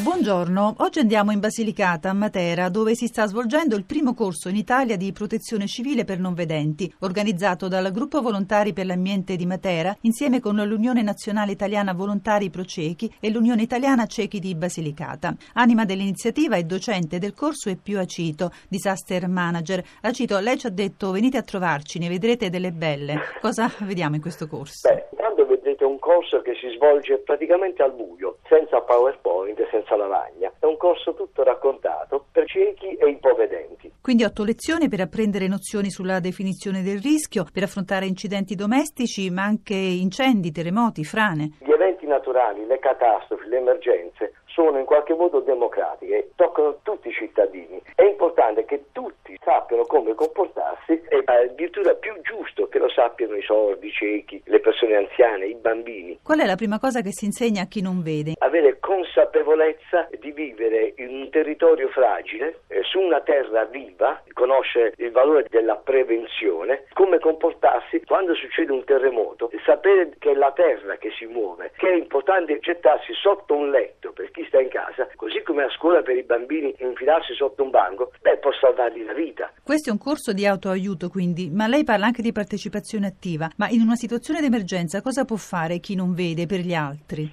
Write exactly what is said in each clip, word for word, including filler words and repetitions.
Buongiorno, oggi andiamo in Basilicata, a Matera, dove si sta svolgendo il primo corso in Italia di protezione civile per non vedenti, organizzato dal Gruppo Volontari per l'Ambiente di Matera, insieme con l'Unione Nazionale Italiana Volontari Pro Ciechi e l'Unione Italiana Ciechi di Basilicata. Anima dell'iniziativa e docente del corso è Pio Acito, disaster manager. Acito, lei ci ha detto: venite a trovarci, ne vedrete delle belle. Cosa vediamo in questo corso? Beh, intanto vedrete un corso che si svolge praticamente al buio, senza PowerPoint, senza lavagna. È un corso tutto raccontato per ciechi e ipovedenti. Quindi otto lezioni per apprendere nozioni sulla definizione del rischio, per affrontare incidenti domestici, ma anche incendi, terremoti, frane. Gli eventi naturali, le catastrofi, le emergenze sono in qualche modo democratiche, toccano tutti i cittadini. È importante che tutti sappiano come comportarsi e addirittura più giusto che lo sappiano i sordi, i ciechi, le persone anziane, i bambini. Qual è la prima cosa che si insegna a chi non vede? Avere consapevolezza di vivere in un territorio fragile, eh, su una terra viva, conoscere il valore della prevenzione, come comportarsi quando succede un terremoto, sapere che è la terra che si muove, che è importante gettarsi sotto un letto per chi sta in casa, così come a scuola per i bambini infilarsi sotto un banco, beh, può salvargli la vita. Questo è un corso di autoaiuto, quindi, ma lei parla anche di partecipazione attiva, ma in una situazione d'emergenza cosa può fare chi non vede per gli altri?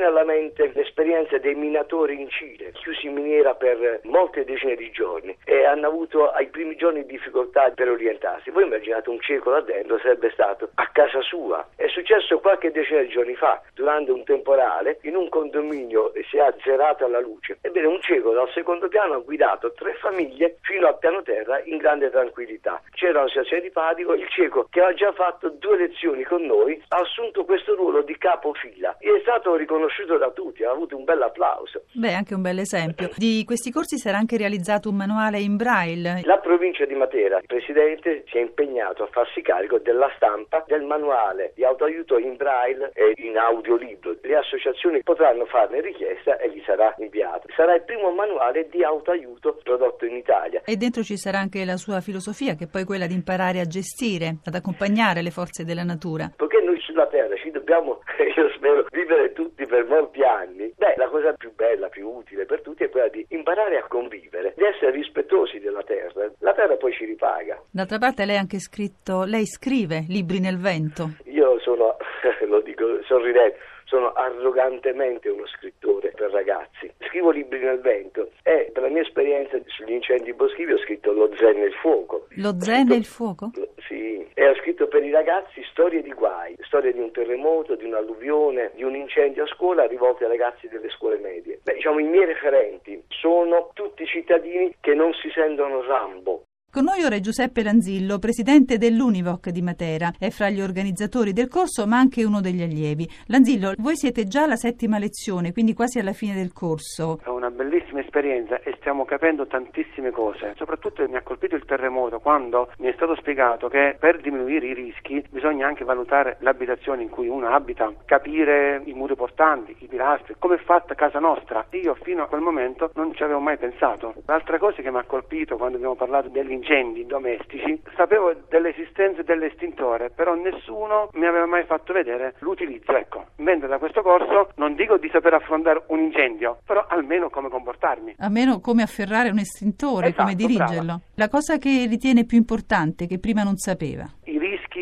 Alla mente l'esperienza dei minatori in Cile, chiusi in miniera per molte decine di giorni e hanno avuto ai primi giorni difficoltà per orientarsi. Voi immaginate un cieco là dentro, sarebbe stato a casa sua. È successo qualche decina di giorni fa, durante un temporale, in un condominio si è azzerata la luce. Ebbene, un cieco dal secondo piano ha guidato tre famiglie fino al piano terra in grande tranquillità. C'era una situazione di panico, il cieco che aveva già fatto due lezioni con noi ha assunto questo ruolo di capofila e è stato riconosciuto da tutti, ha avuto un bel applauso. Beh, anche un bel esempio. Di questi corsi sarà anche realizzato un manuale in braille. La provincia di Matera, il presidente, si è impegnato a farsi carico della stampa del manuale di autoaiuto in braille e in audiolibro. Le associazioni potranno farne richiesta e gli sarà inviato. Sarà il primo manuale di autoaiuto prodotto in Italia. E dentro ci sarà anche la sua filosofia, che è poi quella di imparare a gestire, ad accompagnare le forze della natura. Perché noi sulla terra ci dobbiamo, io spero, vivere tutti per molti anni, beh, la cosa più bella, più utile per tutti è quella di imparare a convivere, di essere rispettosi della terra. La terra poi ci ripaga. D'altra parte lei ha anche scritto, lei scrive libri nel vento. Io sono, lo dico sorridendo, sono arrogantemente uno scrittore per ragazzi. Scrivo libri nel vento e per la mia esperienza sugli incendi boschivi ho scritto Lo Zen nel fuoco. Lo Zen nel fuoco? Sì, e ho scritto per i ragazzi storie di guai, storie di un terremoto, di un'alluvione, di un incendio a scuola rivolte ai ragazzi delle scuole medie. Beh, diciamo i miei referenti sono tutti cittadini che non si sentono Rambo. Con noi ora è Giuseppe Lanzillo, presidente dell'Univoc di Matera. È fra gli organizzatori del corso, ma anche uno degli allievi. Lanzillo, voi siete già alla settima lezione, quindi quasi alla fine del corso. È una bellissima esperienza e stiamo capendo tantissime cose. Soprattutto mi ha colpito il terremoto, quando mi è stato spiegato che per diminuire i rischi bisogna anche valutare l'abitazione in cui uno abita, capire i muri portanti, i pilastri, come è fatta casa nostra. Io fino a quel momento non ci avevo mai pensato. L'altra cosa che mi ha colpito quando abbiamo parlato dell'interno, incendi domestici, sapevo dell'esistenza dell'estintore, però nessuno mi aveva mai fatto vedere l'utilizzo, ecco. Mentre da questo corso non dico di saper affrontare un incendio, però almeno come comportarmi. Almeno come afferrare un estintore, esatto, come dirigerlo. Brava. La cosa che ritiene più importante, che prima non sapeva.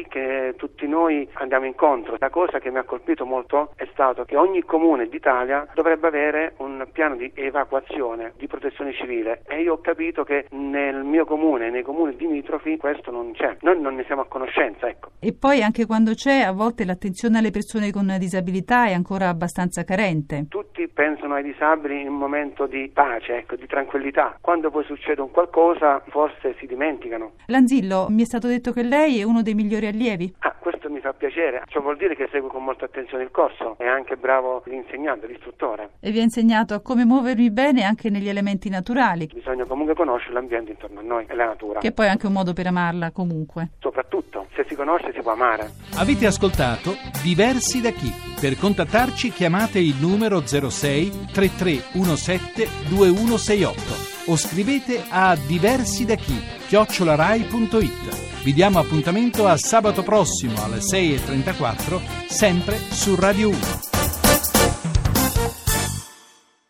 Che tutti noi andiamo incontro. La cosa che mi ha colpito molto è stato che ogni comune d'Italia dovrebbe avere un piano di evacuazione, di protezione civile, e io ho capito che nel mio comune, nei comuni limitrofi, questo non c'è. Noi non ne siamo a conoscenza, ecco. E poi anche quando c'è, a volte l'attenzione alle persone con disabilità è ancora abbastanza carente. Tutti pensano ai disabili in un momento di pace, ecco, di tranquillità. Quando poi succede un qualcosa, forse si dimenticano. Lanzillo, mi è stato detto che lei è uno dei migliori allievi. Ah, questo mi fa piacere. Ciò vuol dire che seguo con molta attenzione il corso. È anche bravo l'insegnante, l'istruttore. E vi ha insegnato a come muovermi bene anche negli elementi naturali. Bisogna comunque conoscere l'ambiente intorno a noi e la natura. Che poi è anche un modo per amarla, comunque. Soprattutto, se si conosce si può amare. Avete ascoltato Diversi da chi? Per contattarci chiamate il numero zero sei tre tre uno sette due uno sei otto o scrivete a diversi da chi chiocciola rai punto it. Vi diamo appuntamento a sabato prossimo alle sei e trentaquattro, sempre su Radio uno.